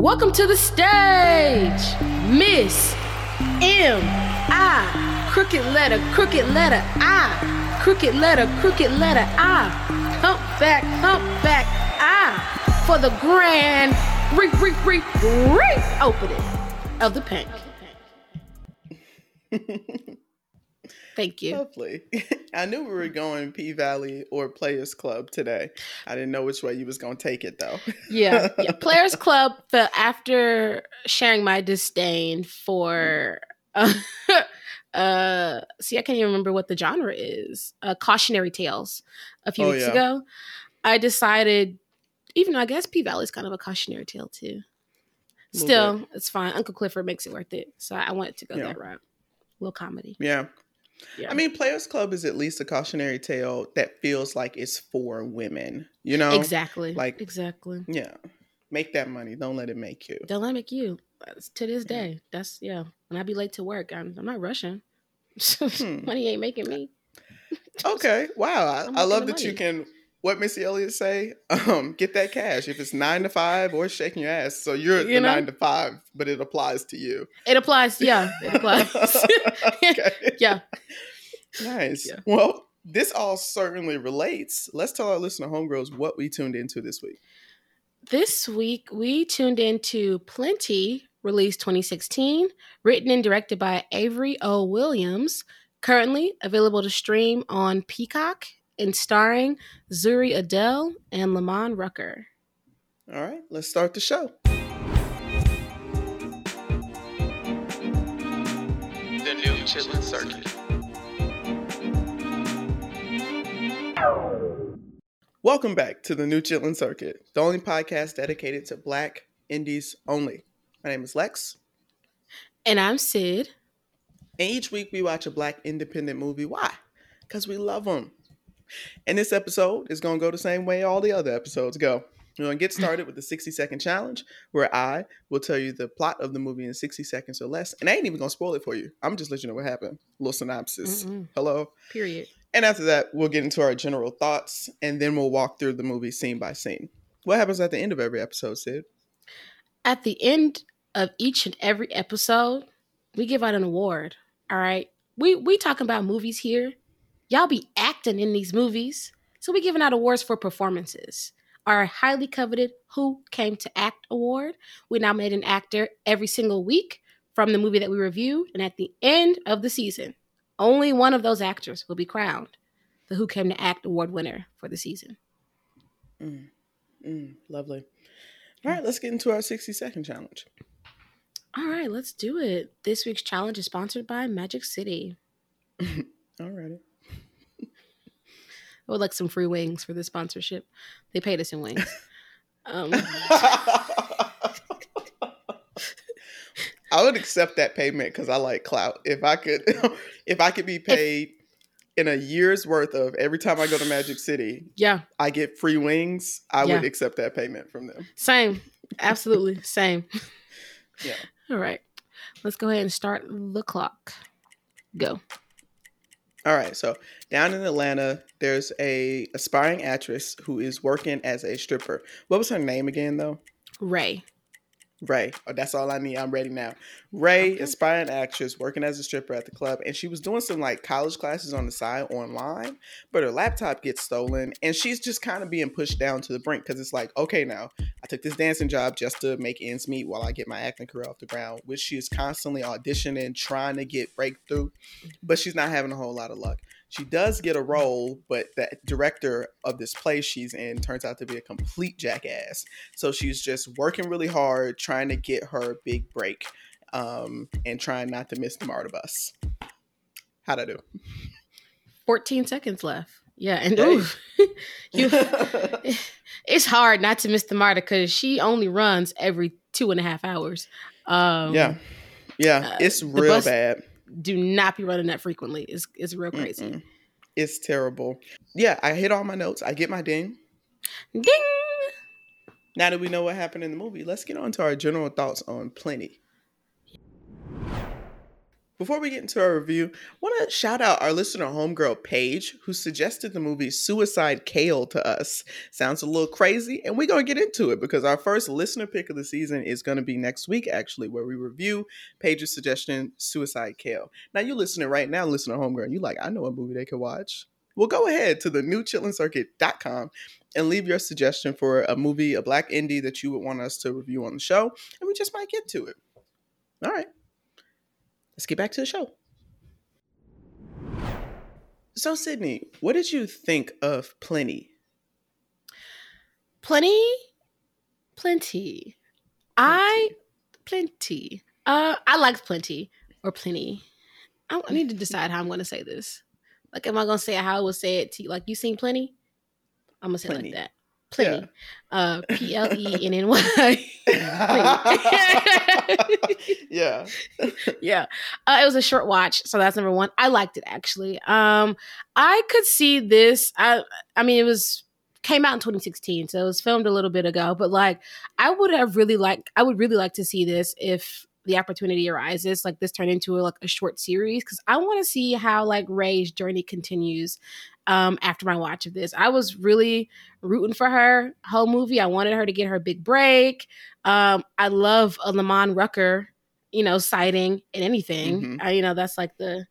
Welcome to the stage, Miss M.I. crooked letter I, crooked letter I, humpback I, for the grand reopening of the Pink. Thank you. Lovely. I knew we were going P-Valley or Players Club today. I didn't know which way you was going to take it, though. Yeah. Players Club fell after sharing my disdain for, see, I can't even remember what the genre is, cautionary tales a few weeks ago. I decided, even though I guess P-Valley is kind of a cautionary tale, too. Still, it's fine. Uncle Clifford makes it worth it. So I wanted to go that route. A little comedy. Yeah. I mean, Players Club is at least a cautionary tale that feels like it's for women, you know? Exactly. Yeah. Make that money. Don't let it make you. To this day. That's when I be late to work, I'm not rushing. Money ain't making me. Okay. Wow. I love that money. You can, what Missy Elliott say, get that cash. If it's 9 to 5 or shaking your ass. So you're the 9 to 5, but it applies to you. It applies. Okay. Yeah. Nice. Yeah. Well, this all certainly relates. Let's tell our listener homegirls what we tuned into this week. This week, we tuned into Plenty, released 2016, written and directed by Avery O. Williams, currently available to stream on Peacock, and starring Zuri Adele and Lamman Rucker. All right, let's start the show. The New Chitlin Circuit. Welcome back to The New Chitlin Circuit, the only podcast dedicated to Black indies only. My name is Lex. And I'm Sid. And each week we watch a Black independent movie. Why? Because we love them. And this episode is going to go the same way all the other episodes go. We're going to get started with the 60-second challenge, where I will tell you the plot of the movie in 60 seconds or less. And I ain't even going to spoil it for you. I'm just letting you know what happened. A little synopsis. Mm-hmm. Hello. Period. And after that, we'll get into our general thoughts, and then we'll walk through the movie scene by scene. What happens at the end of every episode, Sid? At the end of each and every episode, we give out an award. All right? We talking about movies here. Y'all be acting in these movies. So we're giving out awards for performances. Our highly coveted Who Came to Act Award. We nominate an actor every single week from the movie that we review. And at the end of the season, only one of those actors will be crowned the Who Came to Act Award winner for the season. Lovely. All right, let's get into our 60-second challenge. All right, let's do it. This week's challenge is sponsored by Magic City. All righty. I would like some free wings for the sponsorship. They paid us in wings. I would accept that payment because I like clout. If I could be paid in a year's worth of every time I go to Magic City, I get free wings, I would accept that payment from them. Same. Absolutely. Same. Yeah. All right. Let's go ahead and start the clock. Go. All right, so down in Atlanta, there's a aspiring actress who is working as a stripper. What was her name again, though? Ray. Oh, that's all I need. I'm ready now. Ray, okay. Aspiring actress, working as a stripper at the club. And she was doing some like college classes on the side online, but her laptop gets stolen. And she's just kind of being pushed down to the brink because it's like, okay, now I took this dancing job just to make ends meet while I get my acting career off the ground, which she is constantly auditioning, trying to get breakthrough, but she's not having a whole lot of luck. She does get a role, but the director of this play she's in turns out to be a complete jackass. So she's just working really hard, trying to get her big break, and trying not to miss the MARTA bus. How'd I do? 14 seconds left. Yeah, and it's hard not to miss the MARTA because she only runs every 2.5 hours. It's real bad. Do not be running that frequently. It's real crazy. It's terrible. Yeah, I hit all my notes. I get my ding. Ding! Now that we know what happened in the movie, let's get on to our general thoughts on Plenty. Before we get into our review, I want to shout out our listener homegirl, Paige, who suggested the movie Suicide Kale to us. Sounds a little crazy, and we're going to get into it because our first listener pick of the season is going to be next week, actually, where we review Paige's suggestion, Suicide Kale. Now, you listening right now, listener homegirl, and you like, I know a movie they could watch. Well, go ahead to thenewchitlincircuit.com and leave your suggestion for a movie, a black indie that you would want us to review on the show, and we just might get to it. All right. Let's get back to the show. So, Sydney, what did you think of Plenty? Plenty. Plenty. I liked Plenty or Plenty. I need to decide how I'm going to say this. Like, am I going to say it how it was said to you? Like, you seen Plenty? I'm going to say Plenty. It like that. Plenty. Yeah. Plenny. Yeah. Yeah. It was a short watch, so that's number one. I liked it, actually. I could see this. I mean, it was came out in 2016, so it was filmed a little bit ago. But, like, I would really like to see this if the opportunity arises. Like, this turned into a short series, because I want to see how, like, Ray's journey continues. After my watch of this, I was really rooting for her whole movie. I wanted her to get her big break. I love a Lamman Rucker, sighting in anything. Mm-hmm. I that's like the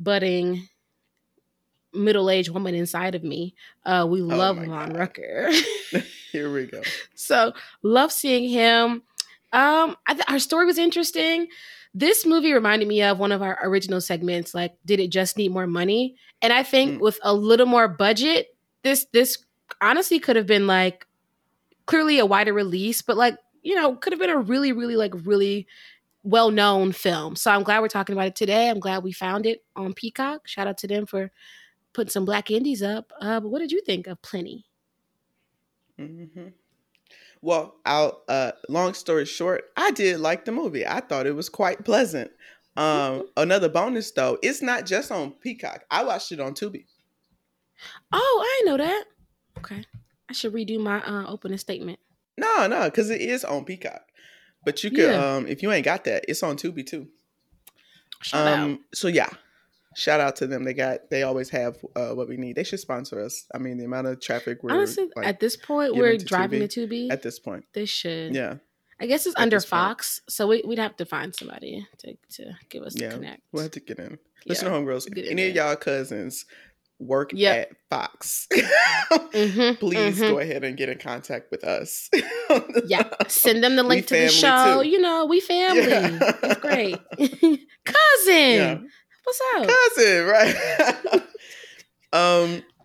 budding middle-aged woman inside of me. We love Lamman Rucker. Here we go. So love seeing him. Her story was interesting. This movie reminded me of one of our original segments, like, did it just need more money? And I think with a little more budget, this honestly could have been, like, clearly a wider release, but, like, could have been a really, really, like, really well-known film. So I'm glad we're talking about it today. I'm glad we found it on Peacock. Shout out to them for putting some black indies up. But what did you think of Plenty? Mm-hmm. Well, I'll long story short, I did like the movie. I thought it was quite pleasant. Another bonus, though, it's not just on Peacock. I watched it on Tubi. Oh, I didn't know that. Okay. I should redo my opening statement. No, because it is on Peacock. But you could, if you ain't got that, it's on Tubi, too. Shout out. So, yeah. Shout out to them. They always have what we need. They should sponsor us. I mean, the amount of traffic we're honestly, like, at this point, we're driving to Tubi. At this point. They should. Yeah. I guess it's under Fox, so we'd have to find somebody to give us the connect. We'll have to get in. Listen to homegirls. Any of y'all cousins work at Fox, mm-hmm, please go ahead and get in contact with us. Yeah. Send them the link to the show. Too. We family. Yeah. It's great. Cousin. Yeah. What's up? Cousin, right?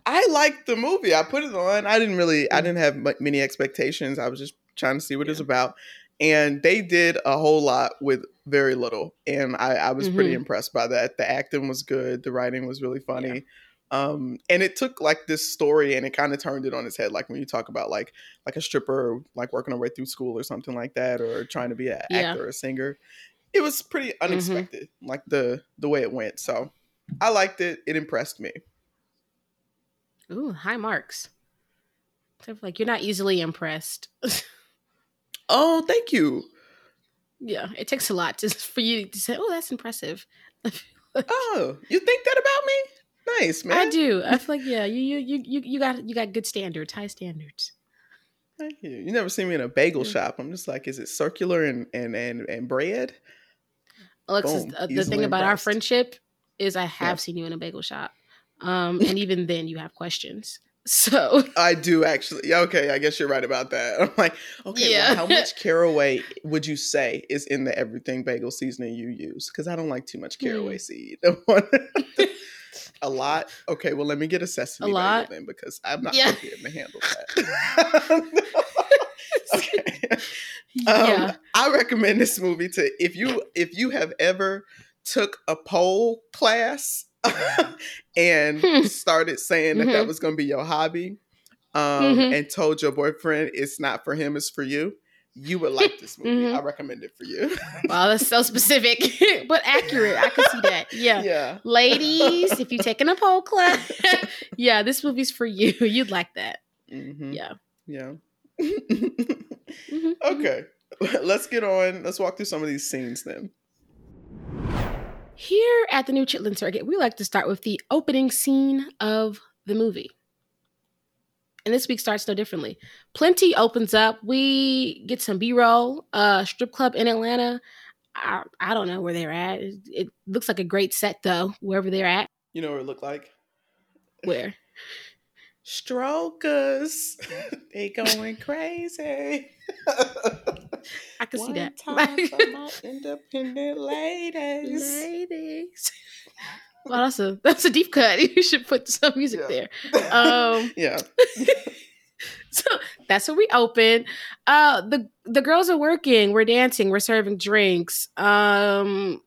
I liked the movie. I put it on. I didn't have many expectations. I was just trying to see what it's about. And they did a whole lot with very little. And I was pretty impressed by that. The acting was good. The writing was really funny. Yeah. And it took, like, this story and it kind of turned it on its head. Like, when you talk about like a stripper, like, working her way through school or something like that, or trying to be an actor or a singer. It was pretty unexpected, like the way it went. So I liked it. It impressed me. Ooh, high marks. Like, you're not easily impressed. Oh, thank you. Yeah, it takes a lot for you to say, oh, that's impressive. Oh, you think that about me? Nice, man. I do. I feel like, yeah, you got good standards, high standards. Thank you. You never see me in a bagel shop. I'm just like, is it circular and bread? Alexis, the thing about our friendship is I have seen you in a bagel shop. And even then you have questions. So I do, actually. Okay, I guess you're right about that. I'm like, okay, well, how much caraway would you say is in the everything bagel seasoning you use? Because I don't like too much caraway seed. A lot? Okay, well, let me get a sesame bagel then, because I'm not prepared to handle that. Okay. I recommend this movie to if you have ever took a pole class and started saying that was going to be your hobby, and told your boyfriend it's not for him, it's for you. You would like this movie. I recommend it for you. Wow, that's so specific, but accurate. I can see that. Yeah. Ladies, if you're taking a pole class, this movie's for you. You'd like that. Mm-hmm. Yeah. Yeah. Okay. Let's get on. Let's walk through some of these scenes then. Here at the New Chitlin Circuit, we like to start with the opening scene of the movie. And this week starts no differently. Plenty opens up. We get some B-roll, strip club in Atlanta. I don't know where they're at. It looks like a great set, though, wherever they're at. You know what it looked like? Where? Strokers. They going crazy. I can see that. One time for my independent ladies. Well, that's a deep cut. You should put some music there. Yeah. So that's where we open. The girls are working. We're dancing. We're serving drinks. We're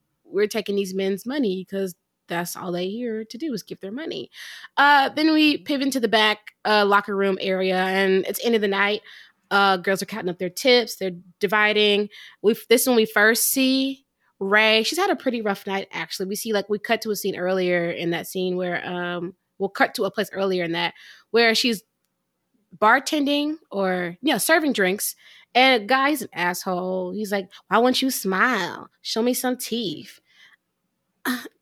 taking these men's money because that's all they're here to do is give their money. Then we pivot to the back locker room area, and it's end of the night. Girls are counting up their tips. They're dividing. This one we first see Ray. She's had a pretty rough night, actually. We see we cut to a scene earlier in that scene where we'll cut to a place earlier in that where she's bartending or serving drinks, and a guy's an asshole. He's like, "Why won't you smile? Show me some teeth.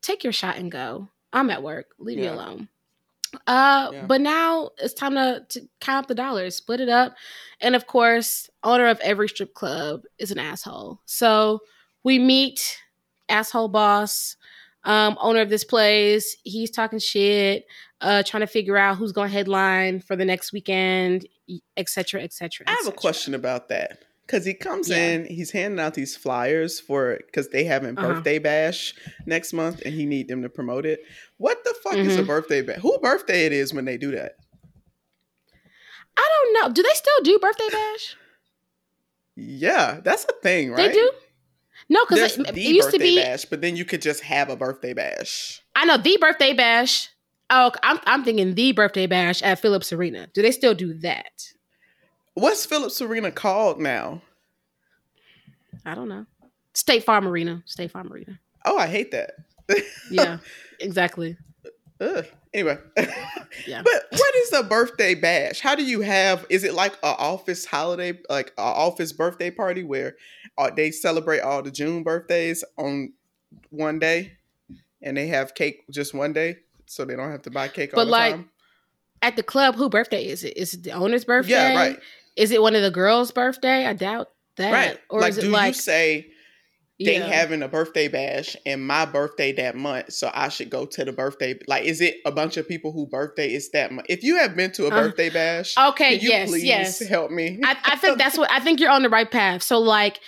Take your shot and go. I'm at work. Leave me alone." But now it's time to count the dollars, split it up. And of course, owner of every strip club is an asshole. So we meet asshole boss, owner of this place. He's talking shit, trying to figure out who's going to headline for the next weekend, et cetera, et cetera, et cetera. I have a question about that. Because he comes in, he's handing out these flyers because they having Birthday Bash next month and he need them to promote it. What the fuck is a Birthday Bash? Who birthday it is when they do that? I don't know. Do they still do Birthday Bash? Yeah, that's a thing, right? They do? No, because it used to be... bash, but then you could just have a Birthday Bash. I know, the Birthday Bash. Oh, I'm thinking the Birthday Bash at Phillips Arena. Do they still do that? What's Phillips Arena called now? I don't know. State Farm Arena. Oh, I hate that. Yeah, exactly. Ugh. Anyway. Yeah. But what is a birthday bash? How do you have, is it like an office holiday, like an office birthday party where they celebrate all the June birthdays on one day and they have cake just one day so they don't have to buy cake all the time? At the club, who birthday is it? Is it the owner's birthday? Yeah, right. Is it one of the girls' birthday? I doubt that. Right. Or is it do you say they having a birthday bash and my birthday that month, so I should go to the birthday? Like, is it a bunch of people who birthday is that month? If you have been to a birthday bash, okay, can you please help me? I think that's what I think you're on the right path. So,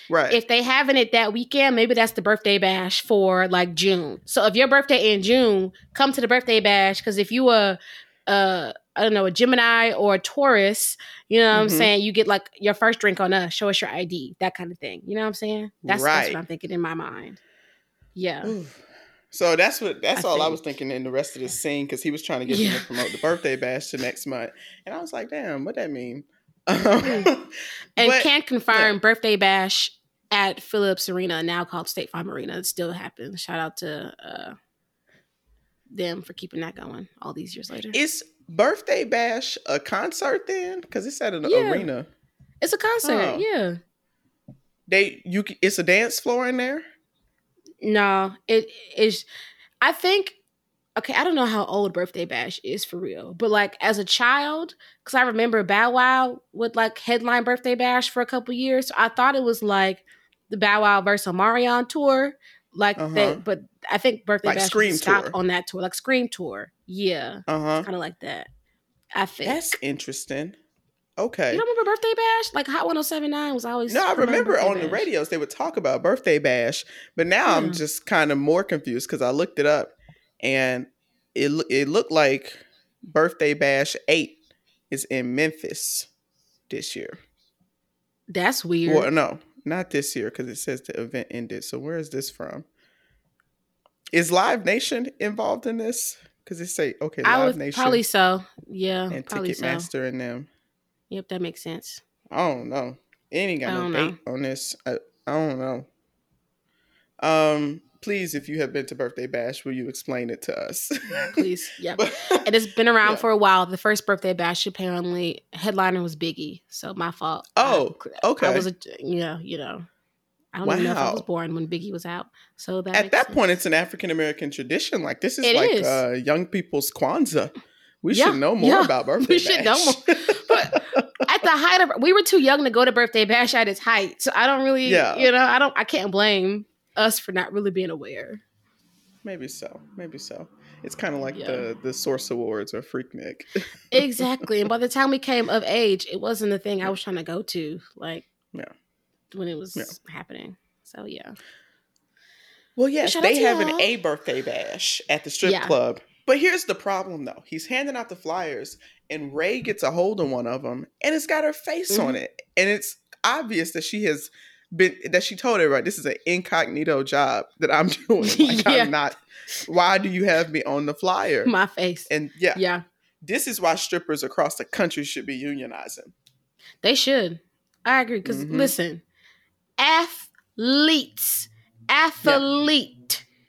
if they having it that weekend, maybe that's the birthday bash for June. So, if your birthday in June, come to the birthday bash because if you were I don't know, a Gemini or a Taurus, you know what I'm saying? You get your first drink on us, show us your ID, that kind of thing. You know what I'm saying? That's what I'm thinking in my mind. Yeah. Oof. So that's all I was thinking in the rest of this scene because he was trying to get them to promote the birthday bash to next month. And I was like, damn, what that mean? Can confirm birthday bash at Phillips Arena, now called State Farm Arena. It still happens. Shout out to... them for keeping that going all these years later. Is Birthday Bash a concert then? Because it's at an arena. It's a concert, yeah. It's a dance floor in there? No, it is. I think. Okay, I don't know how old Birthday Bash is for real, but as a child, because I remember Bow Wow would headline Birthday Bash for a couple years. So I thought it was the Bow Wow versus Omarion tour. But I think Birthday Bash Scream stopped tour. On that tour, Scream Tour. Yeah, it's kind of like that. I think that's interesting. Okay, you don't remember Birthday Bash? Hot 107.9 was always. No, I remember on the radios they would talk about Birthday Bash, but now I'm just kind of more confused because I looked it up and it looked like Birthday Bash 8 is in Memphis this year. That's weird. Well, no. Not this year because it says the event ended. So where is this from? Is Live Nation involved in this? Because it say Live Nation probably so. Yeah, and Ticketmaster and them. Yep, that makes sense. I don't know. It ain't got no date on this. I don't know. Please, if you have been to Birthday Bash, will you explain it to us? Please, yeah. It has been around for a while. The first Birthday Bash, apparently, headliner was Biggie. So my fault. Oh, okay. I was, I don't even know if I was born when Biggie was out. So that at that sense. Point, it's an African American tradition. Like this is it like is. Young people's Kwanzaa. We should know more about Birthday Bash. We should know more. But at the height of, we were too young to go to Birthday Bash at its height. So I don't really, I can't blame us for not really being aware. Maybe so. It's kind of like the Source Awards or Freaknik. Exactly. And by the time we came of age, it wasn't the thing I was trying to go to. Like, when it was happening. So, yeah. Well, yes, they have a Birthday Bash at the strip club. But here's the problem, though. He's handing out the flyers, and Ray gets a hold of one of them, and it's got her face on it. And it's obvious that she told everybody, this is an incognito job that I'm doing. Like, I'm not, why do you have me on the flyer? My face. And this is why strippers across the country should be unionizing. They should. I agree. Because listen, athlete.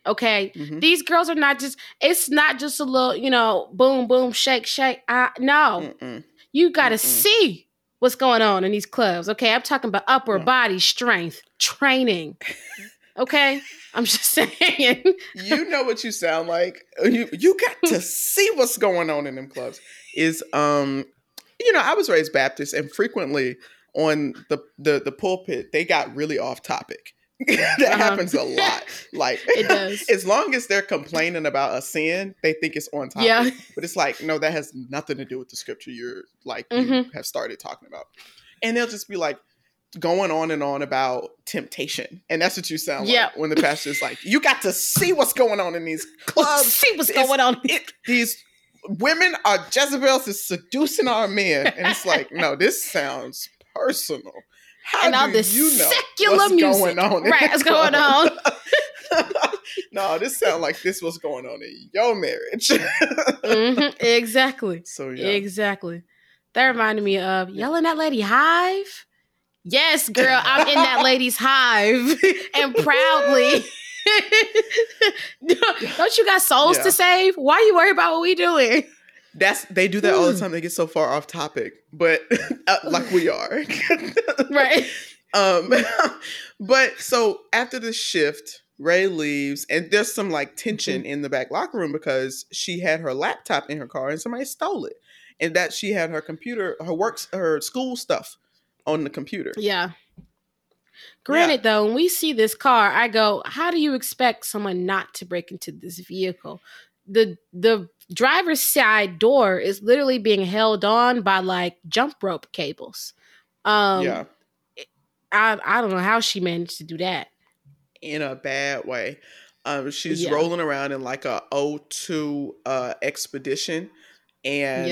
Okay, these girls are not just, it's not just a little, boom, boom, shake, shake. No, you got to see what's going on in these clubs. Okay, I'm talking about upper body strength training. Okay, I'm just saying. You know what you sound like. You got to see what's going on in them clubs. Is, I was raised Baptist, and frequently on the pulpit, they got really off topic. That happens a lot. Like, it does. As long as they're complaining about a sin, they think it's on topic. Yeah. But it's like, no, that has nothing to do with the scripture you're like you have started talking about. And they'll just be like going on and on about temptation. And that's what you sound like when the pastor's like, you got to see what's going on in these clubs. See what's going on. These women are Jezebels is seducing our men. And it's like, no, this sounds personal. How and all this secular music. Going on right, what's going on? No, this sounds like this what's going on in your marriage. Exactly. So, yeah. Exactly. That reminded me of, y'all in that lady hive? Yes, girl, I'm in that lady's hive. And proudly. Don't you got souls to save? Why are you worried about what we doing? They do that all the time. They get so far off topic, but like we are. Right. But so after the shift, Ray leaves, and there's some like tension in the back locker room because she had her laptop in her car and somebody stole it, and that she had her computer, her school stuff on the computer. Yeah. Granted, though, when we see this car, I go, how do you expect someone not to break into this vehicle? The driver's side door is literally being held on by like jump rope cables. I don't know how she managed to do that. In a bad way. She's rolling around in like a '02 Expedition, and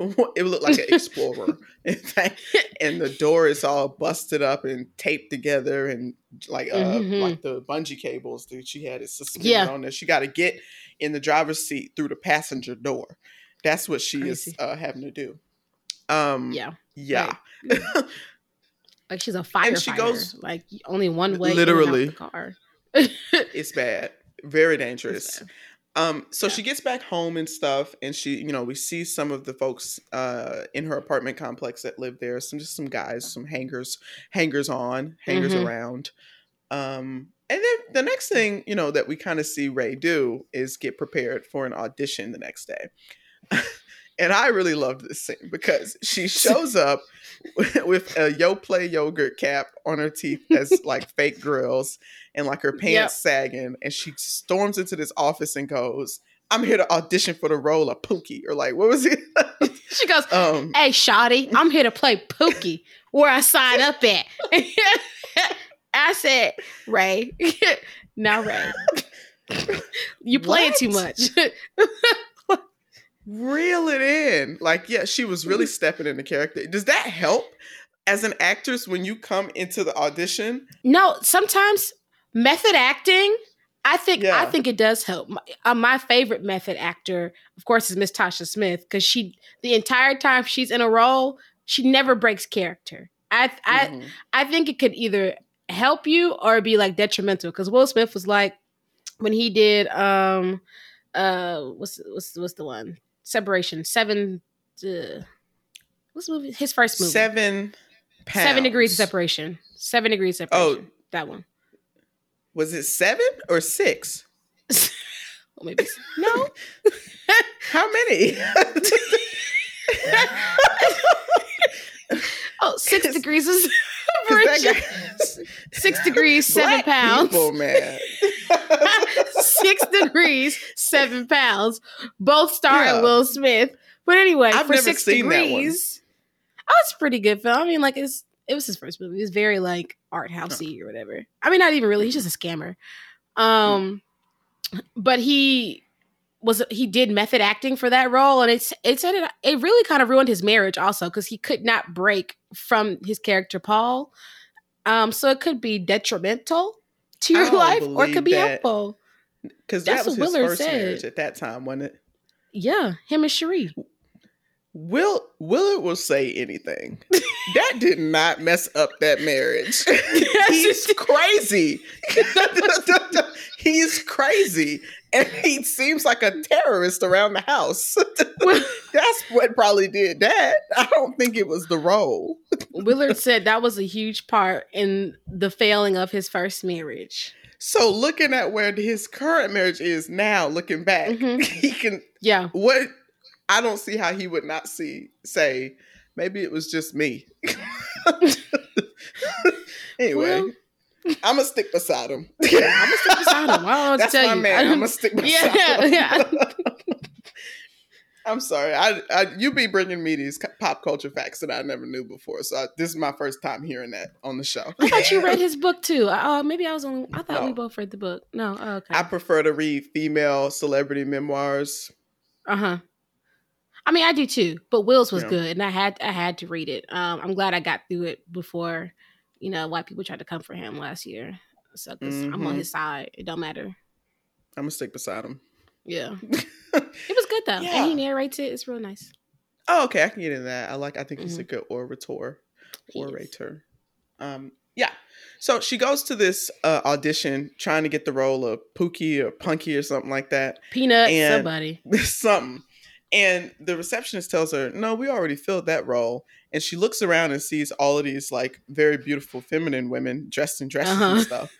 it looked like an Explorer. In fact, and the door is all busted up and taped together, and like like the bungee cables that she had is suspended on there. She got to get in the driver's seat through the passenger door. That's what she is having to do. Right. Like she's a firefighter. And she goes like only one way. Literally, in and out the car. It's bad. Very dangerous. Bad. So she gets back home and stuff, and she, we see some of the folks in her apartment complex that live there. Some guys, some hangers around. And then the next thing, that we kind of see Ray do is get prepared for an audition the next day. And I really loved this scene because she shows up with a Yo Play yogurt cap on her teeth as like fake grills and like her pants sagging. And she storms into this office and goes, I'm here to audition for the role of Pookie. Or like, what was it? She goes, hey, shawty, I'm here to play Pookie where I sign up at. I said, Ray, now Ray, you playing too much. Reel it in. Like, yeah, she was really stepping into character. Does that help as an actress when you come into the audition? No, sometimes method acting, I think it does help. My favorite method actor, of course, is Miss Tasha Smith, because she, the entire time she's in a role, she never breaks character. I think it could either help you or be like detrimental, because Will Smith was like when he did what's the one Separation 7 what's the movie his first movie 7 Degrees of Separation. Oh, That one. Was it 7 or 6? Well, maybe no. How many? Oh, 6 degrees is virtue. 6 degrees, 7 pounds. People, man. 6 degrees, 7 pounds. Both starring Will Smith. But anyway, I've for never 6 degrees. That one. Oh, it's a pretty good film. I mean, like it was his first movie. It was very like art housey or whatever. I mean, not even really. He's just a scammer. But he did method acting for that role, and it really kind of ruined his marriage also because he could not break from his character Paul. So it could be detrimental to your life, or it could be helpful. Because that was his first marriage at that time, wasn't it? Yeah, him and Cherie. Willard will say anything. That did not mess up that marriage. He's crazy. He's crazy. And he seems like a terrorist around the house. That's what probably did that. I don't think it was the role. Willard said that was a huge part in the failing of his first marriage. So looking at where his current marriage is now, looking back, he can... Yeah. What... I don't see how he would not say, maybe it was just me. Anyway, I'm going to stick beside him. Yeah, I'm going to stick beside him. That's my man. I'm going to stick beside him. Yeah. I'm sorry. You be bringing me these pop culture facts that I never knew before. So this is my first time hearing that on the show. I thought you read his book too. I thought we both read the book. No. Oh, okay. I prefer to read female celebrity memoirs. Uh-huh. I mean, I do too, but Will's was good, and I had to read it. I'm glad I got through it before, you know, white people tried to come for him last year. So I'm on his side. It don't matter. I'm gonna stick beside him. Yeah, it was good though, and he narrates it. It's real nice. Oh, okay, I can get into that. I think he's a good orator. Orator. Yeah. So she goes to this audition trying to get the role of Pookie or Punky or something like that. Peanut, and somebody, something. And the receptionist tells her, no, we already filled that role. And she looks around and sees all of these like very beautiful feminine women dressed in dresses and stuff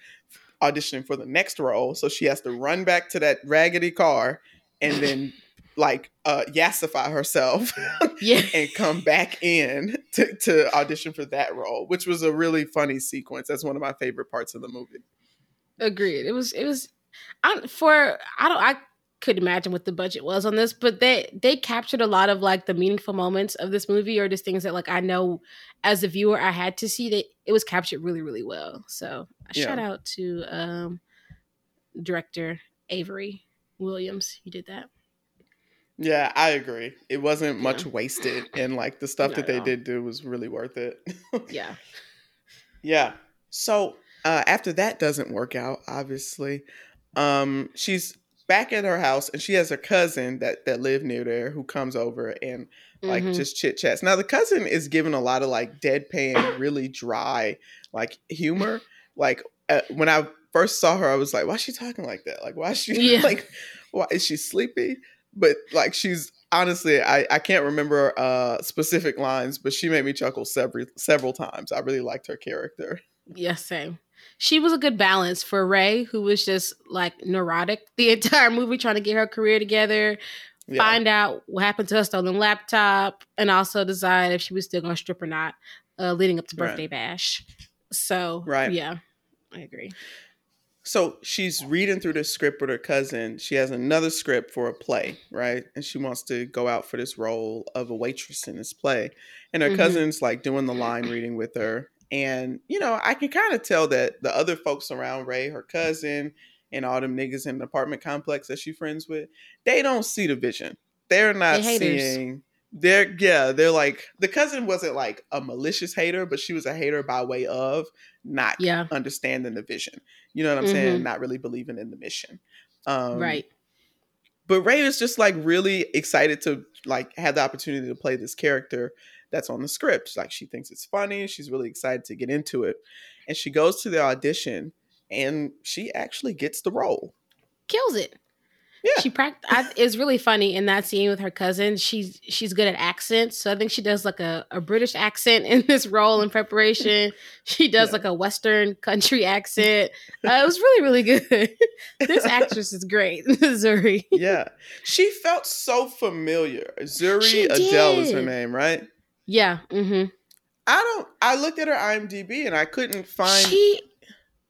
auditioning for the next role. So she has to run back to that raggedy car and then like yassify herself and come back in to audition for that role, which was a really funny sequence. That's one of my favorite parts of the movie. Agreed. I could imagine what the budget was on this, but they captured a lot of like the meaningful moments of this movie, or just things that like I know as a viewer I had to see. That it was captured really, really well. So shout out to director Avery Williams. He did that. Yeah, I agree. It wasn't much wasted, and like the stuff that they did do was really worth it. Yeah. So after that doesn't work out, obviously, she's back at her house, and she has a cousin that lived near there who comes over and like just chit chats. Now the cousin is given a lot of like deadpan, really dry like humor. Like when I first saw her, I was like, "Why is she talking like that? Like, why is she like? Why is she sleepy?" But like, she's honestly, I can't remember specific lines, but she made me chuckle several times. I really liked her character. Yeah, same. She was a good balance for Ray, who was just like neurotic the entire movie, trying to get her career together, find out what happened to her stolen laptop, and also decide if she was still going to strip or not, leading up to Birthday Bash. So, yeah, I agree. So she's reading through the script with her cousin. She has another script for a play, right? And she wants to go out for this role of a waitress in this play. And her cousin's like doing the line reading with her. And, you know, I can kind of tell that the other folks around Ray, her cousin, and all them niggas in the apartment complex that she's friends with, they don't see the vision. They're not seeing. They're like, the cousin wasn't like a malicious hater, but she was a hater by way of not understanding the vision. You know what I'm saying? Not really believing in the mission. Right. But Ray is just like really excited to like have the opportunity to play this character that's on the script. Like, she thinks it's funny. She's really excited to get into it. And she goes to the audition, and she actually gets the role. Kills it. Yeah. She it's really funny in that scene with her cousin. She's good at accents. So I think she does like a British accent in this role in preparation. She does like a Western country accent. It was really, really good. This actress is great. Zuri. Yeah. She felt so familiar. Zuri Adele is her name, right? Yeah. Mm-hmm. I looked at her IMDb and I couldn't find.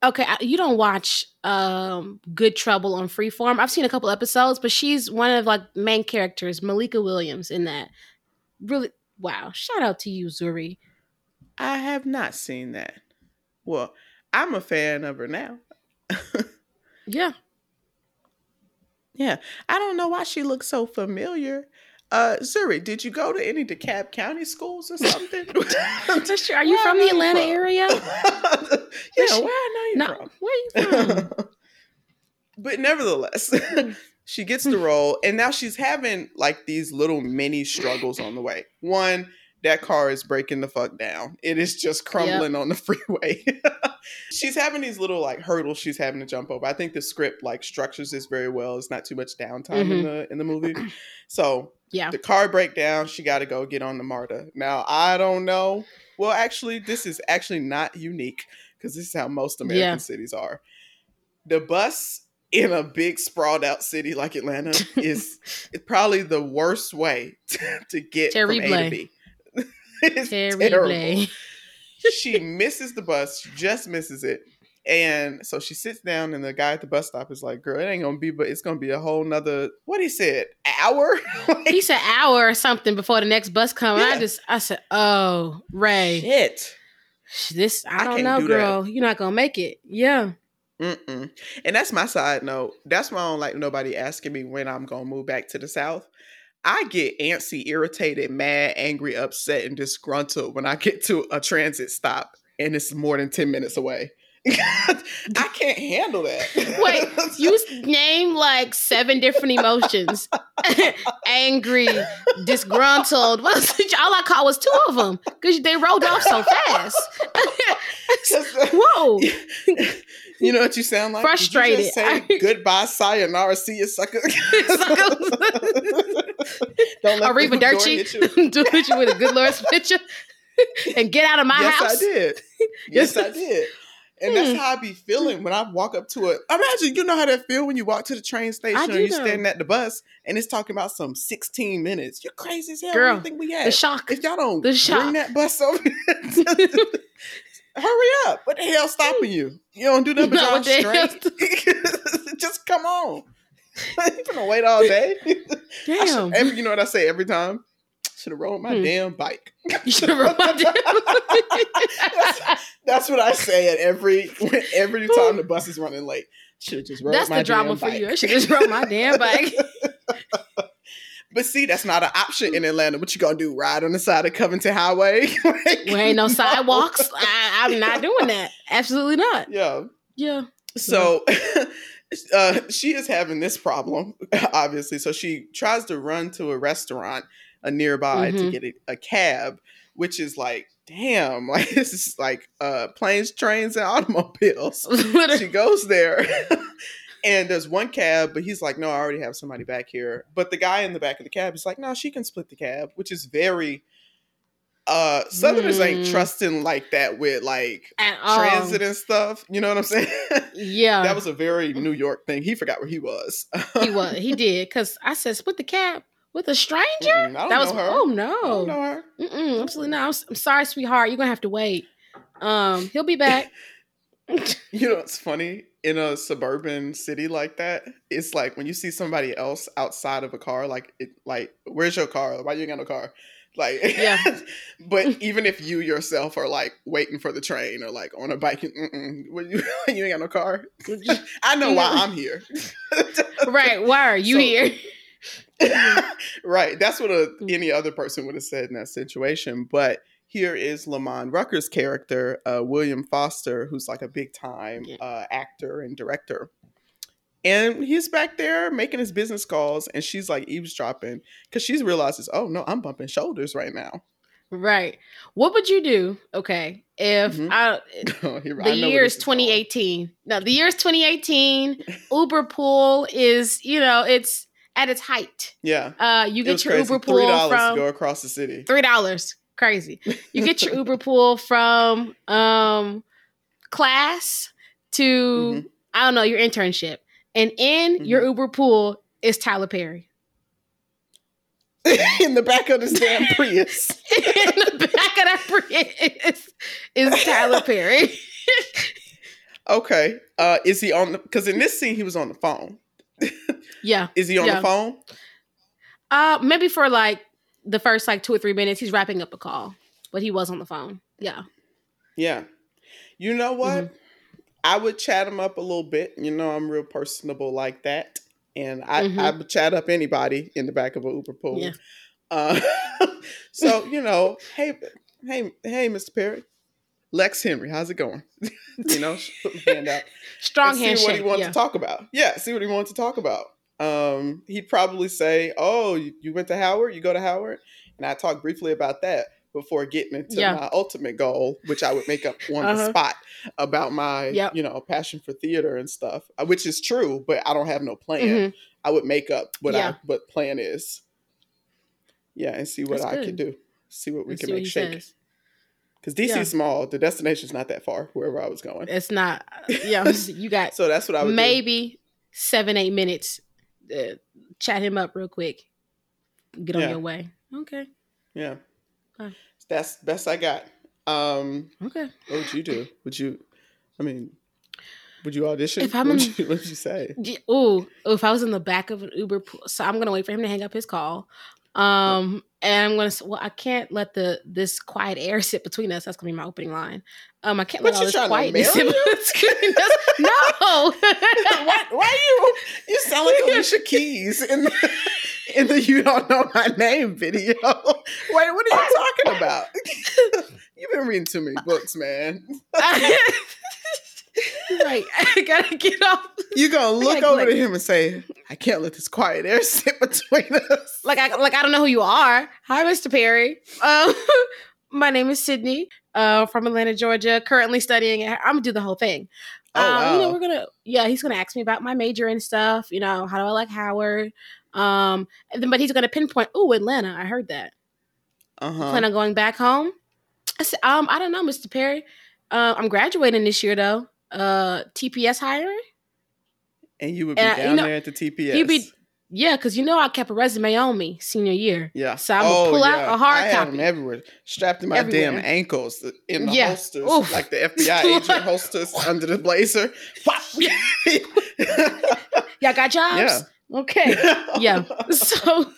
Okay, you don't watch Good Trouble on Freeform. I've seen a couple episodes, but she's one of like main characters, Malika Williams, in that. Really, wow! Shout out to you, Zuri. I have not seen that. Well, I'm a fan of her now. Yeah. I don't know why she looks so familiar. Zuri, did you go to any DeKalb County schools or something? Are you from the Atlanta area? Yeah, where I know you from. Where you from? But nevertheless, she gets the role, and now she's having like these little mini struggles on the way. One, that car is breaking the fuck down. It is just crumbling on the freeway. She's having these little like hurdles she's having to jump over. I think the script like structures this very well. It's not too much downtime in the movie. So the car breakdown, she got to go get on the Marta. Now, I don't know. Well, actually, this is actually not unique because this is how most American cities are. The bus in a big sprawled out city like Atlanta is probably the worst way to get from A to B. It's terrible. She misses the bus, just misses it. And so she sits down and the guy at the bus stop is like, girl, it ain't going to be, but it's going to be a whole nother, what he said, hour? He said hour or something before the next bus comes. Yeah. I said, oh, Ray. Shit. I don't know, girl. That. You're not going to make it. Yeah. Mm-mm. And that's my side note. That's why I don't like nobody asking me when I'm going to move back to the South. I get antsy, irritated, mad, angry, upset, and disgruntled when I get to a transit stop and it's more than 10 minutes away. I can't handle that. Wait, you name like 7 different emotions. Angry, disgruntled. All I caught was 2 of them because they rolled off so fast. Whoa. You know what you sound like? Frustrated. Did you just say goodbye, sayonara, see you, sucker. Don't let Arrivederci. Do hit you with a good Lord's picture and get out of my house. Yes, I did. Yes, I did. And that's how I be feeling when I walk up to imagine, you know how that feel when you walk to the train station or you standing at the bus and it's talking about some 16 minutes. You're crazy as hell. Girl, where you think we at? The shock. If y'all don't bring that bus over, hurry up. What the hell stopping you? You don't do nothing but drive straight. Just come on. You're going to wait all day. Damn. You know what I say every time? Should have rolled my damn bike. You should have rolled my damn bike. That's what I say at every time the bus is running late. Should have just rolled my damn bike. That's the drama for you. I should just roll my damn bike. But see, that's not an option in Atlanta. What you gonna do? Ride on the side of Covington Highway? There ain't no sidewalks. I'm not doing that. Absolutely not. Yeah. So. She is having this problem, obviously. So she tries to run to a restaurant nearby to get a cab, which is like, damn, like this is like planes, trains, and automobiles. She goes there and there's one cab, but he's like, no, I already have somebody back here. But the guy in the back of the cab is like, no, she can split the cab, which is very... Southerners ain't trusting like that with like transit and stuff. You know what I'm saying? Yeah. That was a very New York thing. He forgot where he was. He did. Because I said, split the cab with a stranger? I don't know her. Oh, no. I don't know her. Mm-mm, absolutely not. I'm sorry, sweetheart. You're going to have to wait. He'll be back. You know, it's funny. In a suburban city like that, it's like when you see somebody else outside of a car, like where's your car? Why you got no car? Like, yeah. But even if you yourself are like waiting for the train or like on a bike, you ain't got no car. I know why I'm here. Right. Why are you here? Right. That's what any other person would have said in that situation. But here is Lamman Rucker's character, William Foster, who's like a big time actor and director. And he's back there making his business calls, and she's like eavesdropping because she realizes, oh no, I'm bumping shoulders right now. Right. What would you do? Okay. If the year is 2018. No, the year is 2018. Uber pool is, you know, it's at its height. Yeah. You get your Uber pool $3 from to go across the city. $3. Crazy. You get your Uber pool from class to, I don't know, your internship. And in your Uber pool is Tyler Perry. In the back of this damn Prius. In the back of that Prius is Tyler Perry. Okay. Is he on the... Because in this scene, he was on the phone. Yeah. Is he on the phone? Maybe for like the first like 2 or 3 minutes, he's wrapping up a call. But he was on the phone. Yeah. Yeah. You know what? Mm-hmm. I would chat him up a little bit. You know, I'm real personable like that. And I would chat up anybody in the back of an Uber pool. Yeah. So, you know, hey, Mr. Perry. Lex Henry, how's it going? You know, put my hand out. Strong handshake. See what he wants to talk about. Yeah, see what he wants to talk about. He'd probably say, oh, you went to Howard? You go to Howard? And I talked briefly about that before getting into my ultimate goal, which I would make up on the spot about my, you know, passion for theater and stuff, which is true, but I don't have no plan. I would make up what plan is. Yeah. And see what I can do. See what we can make shake. Cause DC's small. The destination's not that far, wherever I was going. It's not. Yeah. You got, so that's what I would maybe do. 7-8 minutes. Chat him up real quick. Get on your way. Okay. Yeah. Okay. That's the best I got. Okay. What would you do? Would you audition? What would you say? If I was in the back of an Uber pool, so I'm going to wait for him to hang up his call. And I'm going to, I can't let this quiet air sit between us. That's going to be my opening line. I can't let all this quietness sit between us. No. Why you sound like Alicia Keys in the You Don't Know My Name video. Wait, what are you talking about? You've been reading too many books, man. Right. I gotta get off. You're gonna look over to him and say, I can't let this quiet air sit between us. Like I don't know who you are. Hi, Mr. Perry. My name is Sydney, from Atlanta, Georgia, currently studying at I'm gonna do the whole thing. Wow. You know, he's gonna ask me about my major and stuff, you know, how do I like Howard? But he's gonna pinpoint, Atlanta, I heard that. Plan on going back home? I said, I don't know, Mr. Perry. I'm graduating this year though. TPS hiring. And you would be there at the TPS. Because I kept a resume on me senior year. Yeah. So I would pull out a hard copy. I had them everywhere, strapped to my damn ankles in the holsters, like the FBI agent holsters under the blazer. Y'all got jobs? Yeah. Okay. Yeah. So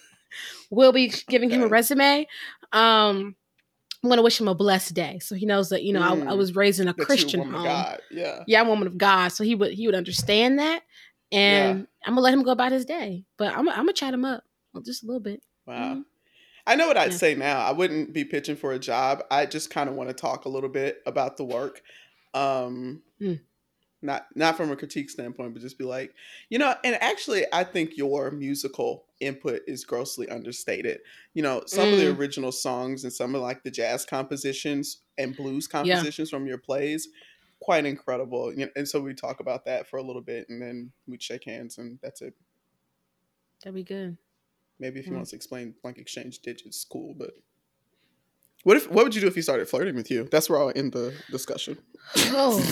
we'll be giving him a resume. I'm going to wish him a blessed day. So he knows that, you know, I was raised in a Christian home. God. Yeah. Yeah. I'm a woman of God. So he would understand that. And I'm going to let him go about his day, but I'm going to chat him up just a little bit. Wow. Mm-hmm. I know what I'd say now. I wouldn't be pitching for a job. I just kind of want to talk a little bit about the work. Not from a critique standpoint, but just be like, you know, and actually I think your musical input is grossly understated. You know, some of the original songs and some of like the jazz compositions and blues compositions from your plays, quite incredible. And so we talk about that for a little bit and then we'd shake hands and that's it. That'd be good. Maybe if he wants to explain blank exchange digits, cool, but... What would you do if he started flirting with you? That's where I'll end the discussion. You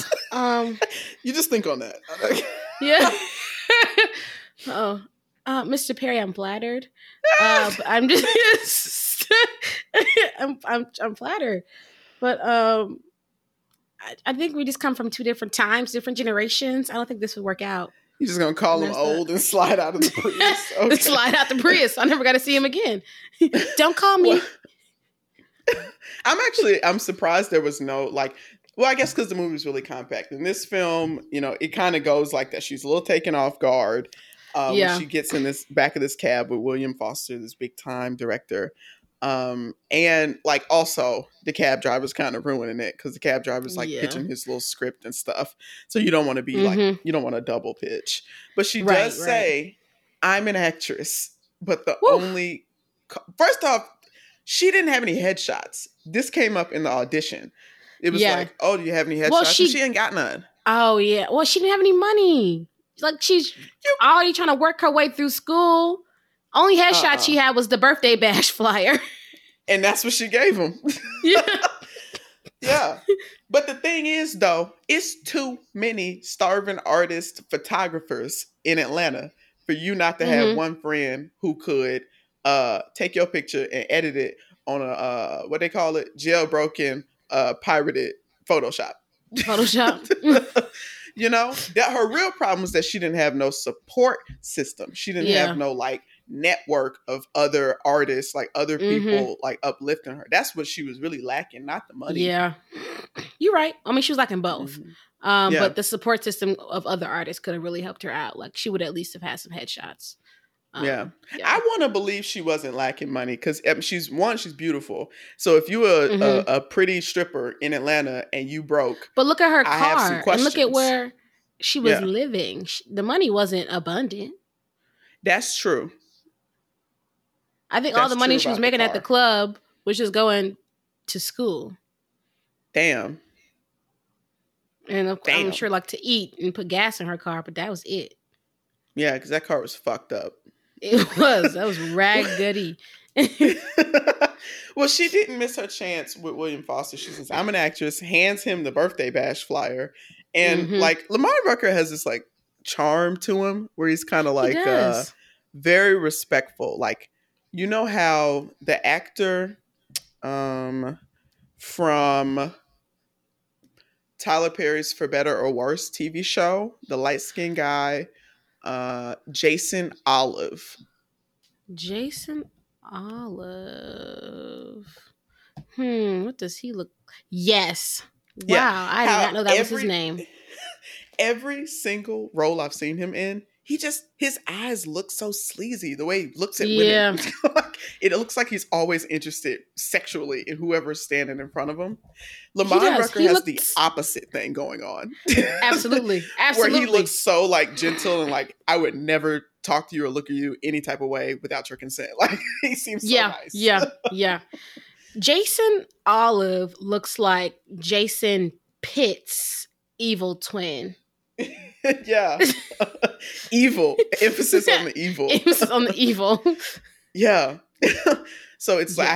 just think on that. Yeah. Mr. Perry, I'm flattered. I'm just I'm flattered, but I think we just come from two different times, different generations. I don't think this would work out. You're just gonna call him old and slide out of the Prius. Okay. Slide out the Prius. I never got to see him again. Don't call me. I'm surprised there was no like, well, I guess because the movie's really compact. In this film, you know, it kind of goes like that. She's a little taken off guard when she gets in this back of this cab with William Foster, this big time director. And like also the cab driver's kind of ruining it because the cab driver's like pitching his little script and stuff. So you don't want to be like, you don't want to double pitch. But she does say, I'm an actress, but the only... First off, She didn't have any headshots. This came up in the audition. It was like, oh, do you have any headshots? Well, she ain't got none. Oh, yeah. Well, she didn't have any money. Like, she's already trying to work her way through school. Only headshot she had was the birthday bash flyer. And that's what she gave him. Yeah. Yeah. But the thing is, though, it's too many starving artist photographers in Atlanta for you not to have one friend who could take your picture and edit it on a, what they call it, jailbroken, pirated Photoshop. Photoshop. You know, that her real problem was that she didn't have no support system. She didn't have no, like, network of other artists, like other people, like uplifting her. That's what she was really lacking, not the money. Yeah, you're right. I mean, she was lacking both, but the support system of other artists could have really helped her out. Like, she would at least have had some headshots. I want to believe she wasn't lacking money because she's beautiful. So if you are a pretty stripper in Atlanta and you broke, but look at her car and look at where she was living. The money wasn't abundant. That's true. I think all the money she was making at the club was just going to school. Damn. And I'm sure, like, to eat and put gas in her car, but that was it. Yeah, because that car was fucked up. It was. That was raggedy. Well, she didn't miss her chance with William Foster. She says, I'm an actress, hands him the birthday bash flyer. And, like, Lamman Rucker has this, like, charm to him where he's kind of like very respectful. Like, you know how the actor from Tyler Perry's For Better or Worse TV show, the light-skinned guy, Jason Olive. Jason Olive. What does he look like? Yes. Yeah. Wow. I did not know that was his name. Every single role I've seen him in, his eyes look so sleazy. The way he looks at women, it looks like he's always interested sexually in whoever's standing in front of him. Lamman Rucker has the opposite thing going on. Absolutely. Where he looks so like gentle and like, I would never talk to you or look at you any type of way without your consent. Like, he seems so nice. Yeah. Jason Olive looks like Jason Pitt's evil twin. Yeah. Evil. Emphasis on the evil. Yeah. So it's like I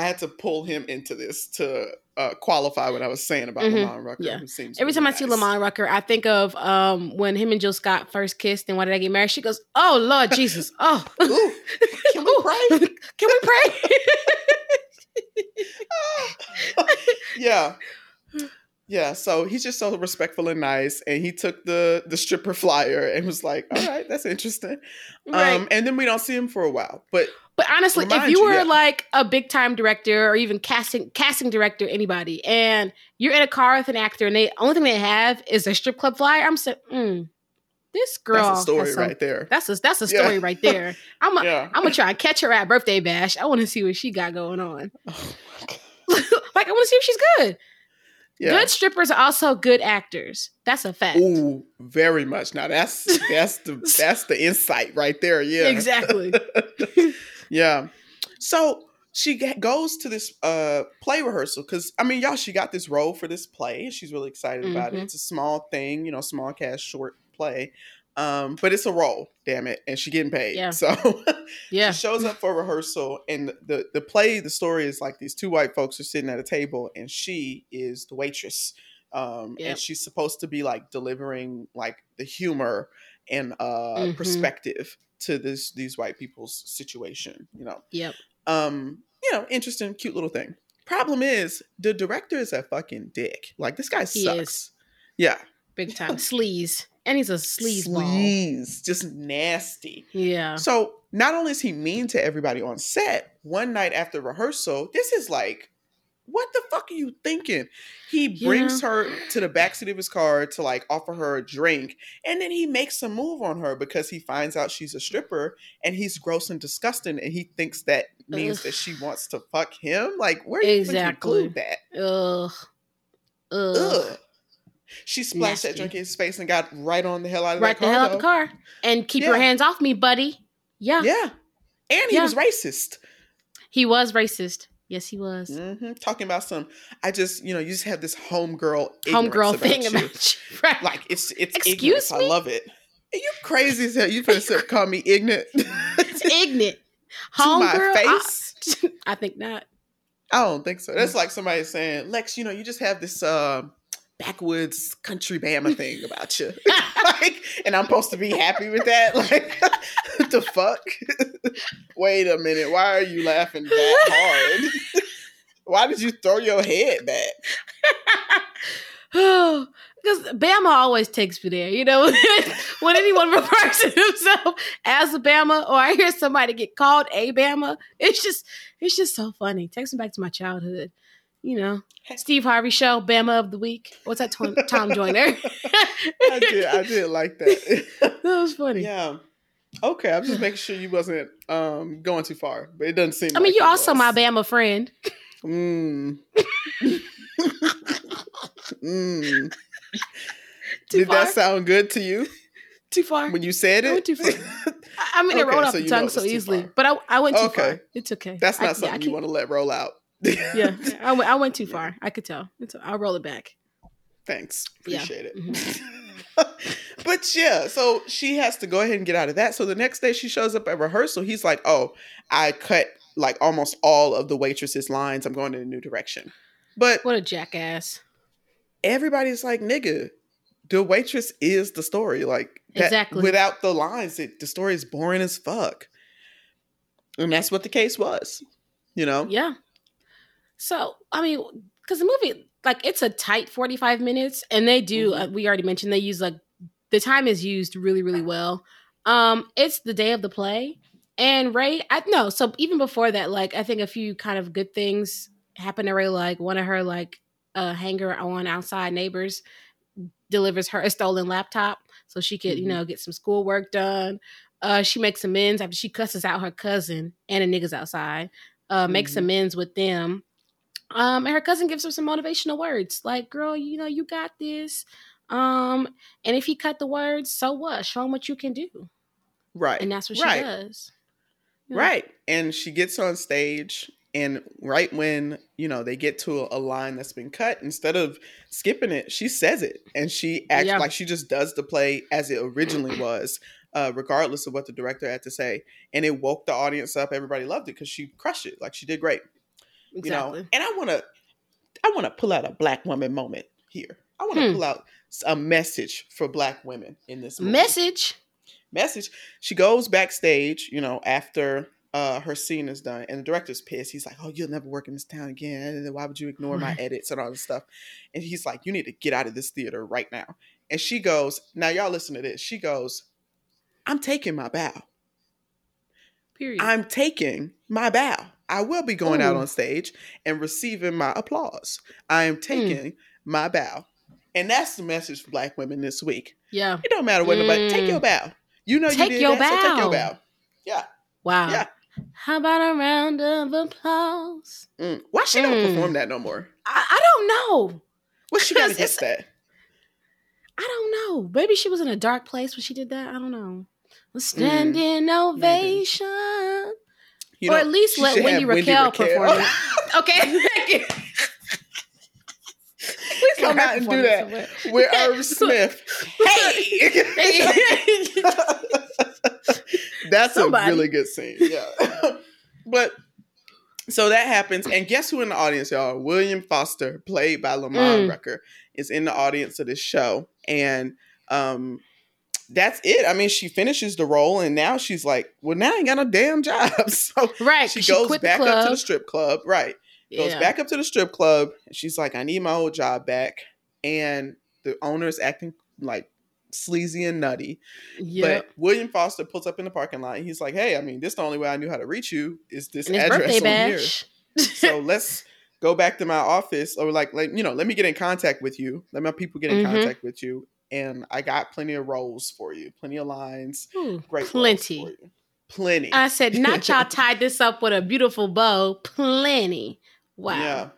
had to pull him into this to qualify what I was saying about Lamman Rucker. Yeah. Every time I see Lamman Rucker, I think of when him and Jill Scott first kissed and why did I get married? She goes, oh Lord Jesus. Oh. Ooh. Can we pray? Yeah. Yeah, so he's just so respectful and nice, and he took the stripper flyer and was like, all right, that's interesting. Right. And then we don't see him for a while. But honestly, if you were like a big-time director or even casting director, anybody, and you're in a car with an actor and the only thing they have is a strip club flyer, I'm saying, this girl. That's a story right there. That's a story right there. I'm going to try and catch her at Birthday Bash. I want to see what she got going on. Oh my God. Like, I want to see if she's good. Yeah. Good strippers are also good actors. That's a fact. Ooh, very much. Now that's the insight right there. Yeah, exactly. Yeah. So she goes to this play rehearsal because she got this role for this play. She's really excited about it. It's a small thing, small cast, short play, but it's a role. Damn it, and she getting paid. Yeah. So she shows up for rehearsal, and the play, the story is like these two white folks are sitting at a table, and she is the waitress, and she's supposed to be like delivering like the humor and perspective to these white people's situation. Interesting, cute little thing. Problem is, the director is a fucking dick. Like, this guy sucks. Yeah, big time sleaze. And he's a sleazeball. Just nasty. Yeah. So not only is he mean to everybody on set, one night after rehearsal, this is like, what the fuck are you thinking? He brings her to the backseat of his car to like offer her a drink. And then he makes a move on her because he finds out she's a stripper and he's gross and disgusting. And he thinks that means that she wants to fuck him. Like, where do you include that? Ugh. She splashed that drink in his face and got right on the hell out of the car. Right the hell out of the car. And keep your hands off me, buddy. Yeah. And he was racist. He was racist. Yes, he was. Mm-hmm. Talking about some, I just, you know, you just have this homegirl thing about you. Right. Like, it's ignorance. Me? I love it. You crazy as hell. You first call me ignorant. It's ignorant. Homegirl. To my face? I think not. I don't think so. That's like somebody saying, Lex, you know, you just have this backwoods country Bama thing about you. Like, and I'm supposed to be happy with that? Like, what the fuck? Wait a minute. Why are you laughing that hard? Why did you throw your head back? Because Bama always takes me there. You know, when anyone refers to himself as a Bama, or I hear somebody get called a Bama, it's just so funny. It takes me back to my childhood. You know, Steve Harvey show, Bama of the Week. What's that, Tom Joyner? I did like that. That was funny. Yeah. Okay, I'm just making sure you wasn't going too far, but it doesn't seem like you're also was. My Bama friend. Mm. Mm. Did far? That sound good to you? Too far? When you said it? I went too far. I mean, okay, it rolled off the tongue so easily, but I went too far. It's okay. That's not something you want to let roll out. Yeah, I went too far. I could tell. I'll roll it back. Thanks. Appreciate it. Mm-hmm. But yeah, so she has to go ahead and get out of that. So the next day she shows up at rehearsal. He's like, oh, I cut like almost all of the waitress's lines. I'm going in a new direction. But what a jackass. Everybody's like, nigga, the waitress is the story. Like that, exactly. Without the lines, the story is boring as fuck. And that's what the case was, you know? Yeah. So, I mean, because the movie, like, it's a tight 45 minutes, and they do, mm-hmm. We already mentioned, they use, like, the time is used really, really well. It's the day of the play, and Ray, so even before that, like, I think a few kind of good things happen to Ray, like, one of her, like, hanger-on outside neighbors delivers her a stolen laptop so she could, mm-hmm. you know, get some schoolwork done. She makes amends after she cusses out her cousin and the niggas outside, mm-hmm. makes amends with them. And her cousin gives her some motivational words like, girl, you know, you got this. And if he cut the words, so what? Show him what you can do. Right. And that's what she does. You know? Right. And she gets on stage and right when, you know, they get to a line that's been cut, instead of skipping it, she says it. And she acts like she just does the play as it originally was, regardless of what the director had to say. And it woke the audience up. Everybody loved it because she crushed it. Like she did great. Exactly. You know, and I want to pull out a Black woman moment here. I want to pull out a message for Black women in this movie. Message. She goes backstage, you know, after her scene is done, and the director's pissed. He's like, "Oh, you'll never work in this town again. Why would you ignore my edits and all this stuff?" And he's like, "You need to get out of this theater right now." And she goes, "Now, y'all listen to this." She goes, "I'm taking my bow. Period. I'm taking my bow. I will be going out on stage and receiving my applause. I am taking my bow." And that's the message for Black women this week. Yeah. It don't matter what nobody, take your bow. You know you did that, so take your bow. Yeah. Wow. Yeah. How about a round of applause? Why she don't perform that no more? I don't know. What she got against that? I don't know. Maybe she was in a dark place when she did that. I don't know. A standing ovation. Maybe. You know, or at least let Wendy Raquel perform it. Okay, thank you. Please come out and do that somewhere. With Irv Smith. Hey! That's somebody. A really good scene. Yeah. But, so that happens. And guess who in the audience, y'all? William Foster, played by Lamman Rucker, is in the audience of this show. And, that's it. I mean, she finishes the role and now she's like, well, now I ain't got no damn job. So she goes back up to the strip club. Right. Yeah. Goes back up to the strip club. And she's like, I need my old job back. And the owner is acting like sleazy and nutty. Yep. But William Foster pulls up in the parking lot and he's like, hey, I mean, this is the only way I knew how to reach you is this address on here. So let's go back to my office or like, you know, let me get in contact with you. Let my people get in contact with you. And I got plenty of roles for you. Plenty of lines. Great plenty. Roles for you. Plenty. I said, not y'all tied this up with a beautiful bow. Plenty. Wow.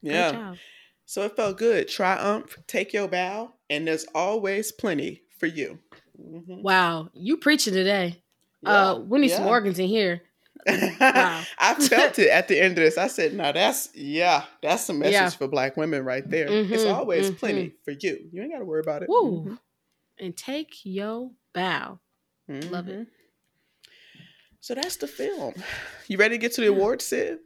Yeah. So it felt good. Triumph. Take your bow. And there's always plenty for you. Mm-hmm. Wow. You preaching today. We need some organs in here. Wow. I felt it at the end of this. I said, "Now that's a message for Black women right there. Mm-hmm, it's always plenty for you. You ain't got to worry about it. Woo. And take your bow. Mm-hmm. Love it. So that's the film. You ready to get to the awards, Sid?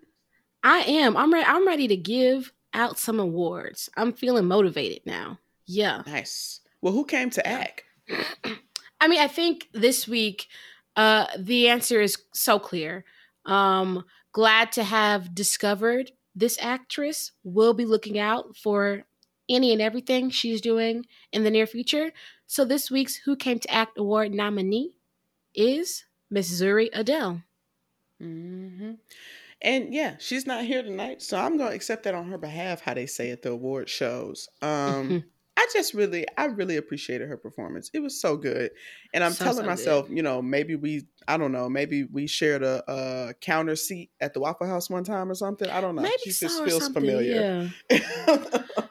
I am. I'm ready to give out some awards. I'm feeling motivated now. Yeah. Nice. Well, who came to act? I mean, I think this week, the answer is so clear. Glad to have discovered this actress. We'll be looking out for any and everything she's doing in the near future. So this week's Who Came to Act Award nominee is Miss Zuri Adele. Mm-hmm. And yeah, she's not here tonight, so I'm going to accept that on her behalf, how they say at the award shows. I really appreciated her performance. It was so good. And I'm telling myself, good. You know, maybe we shared a counter seat at the Waffle House one time or something. I don't know. Maybe she just feels familiar. Yeah.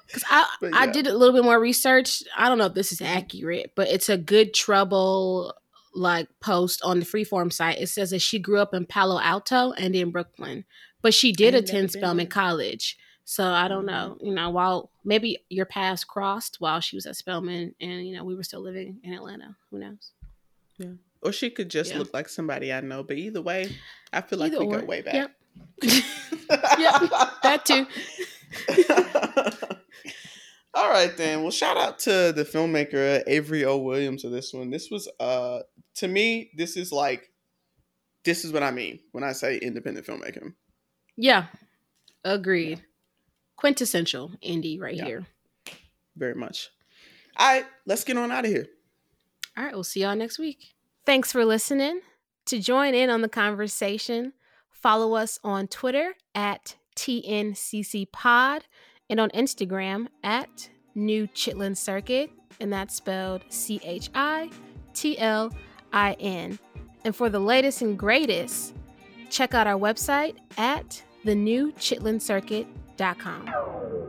Because I did a little bit more research. I don't know if this is accurate, but it's a Good Trouble post on the Freeform site. It says that she grew up in Palo Alto and in Brooklyn, but she did attend Spelman College. So I don't know, you know, while maybe your paths crossed while she was at Spelman and, you know, we were still living in Atlanta. Who knows? Yeah. Or she could just look like somebody I know. But either way, I feel like we go way back. Yep. That too. All right, then. Well, shout out to the filmmaker, Avery O. Williams, for this one. This was, to me, this is what I mean when I say independent filmmaking. Yeah. Agreed. Yeah. Quintessential indie here. Very much. All right, let's get on out of here. All right, we'll see y'all next week. Thanks for listening. To join in on the conversation, follow us on Twitter at TNCCPod and on Instagram at New Chitlin Circuit, and that's spelled CHITLIN. And for the latest and greatest, check out our website at thenewchitlincircuit.com.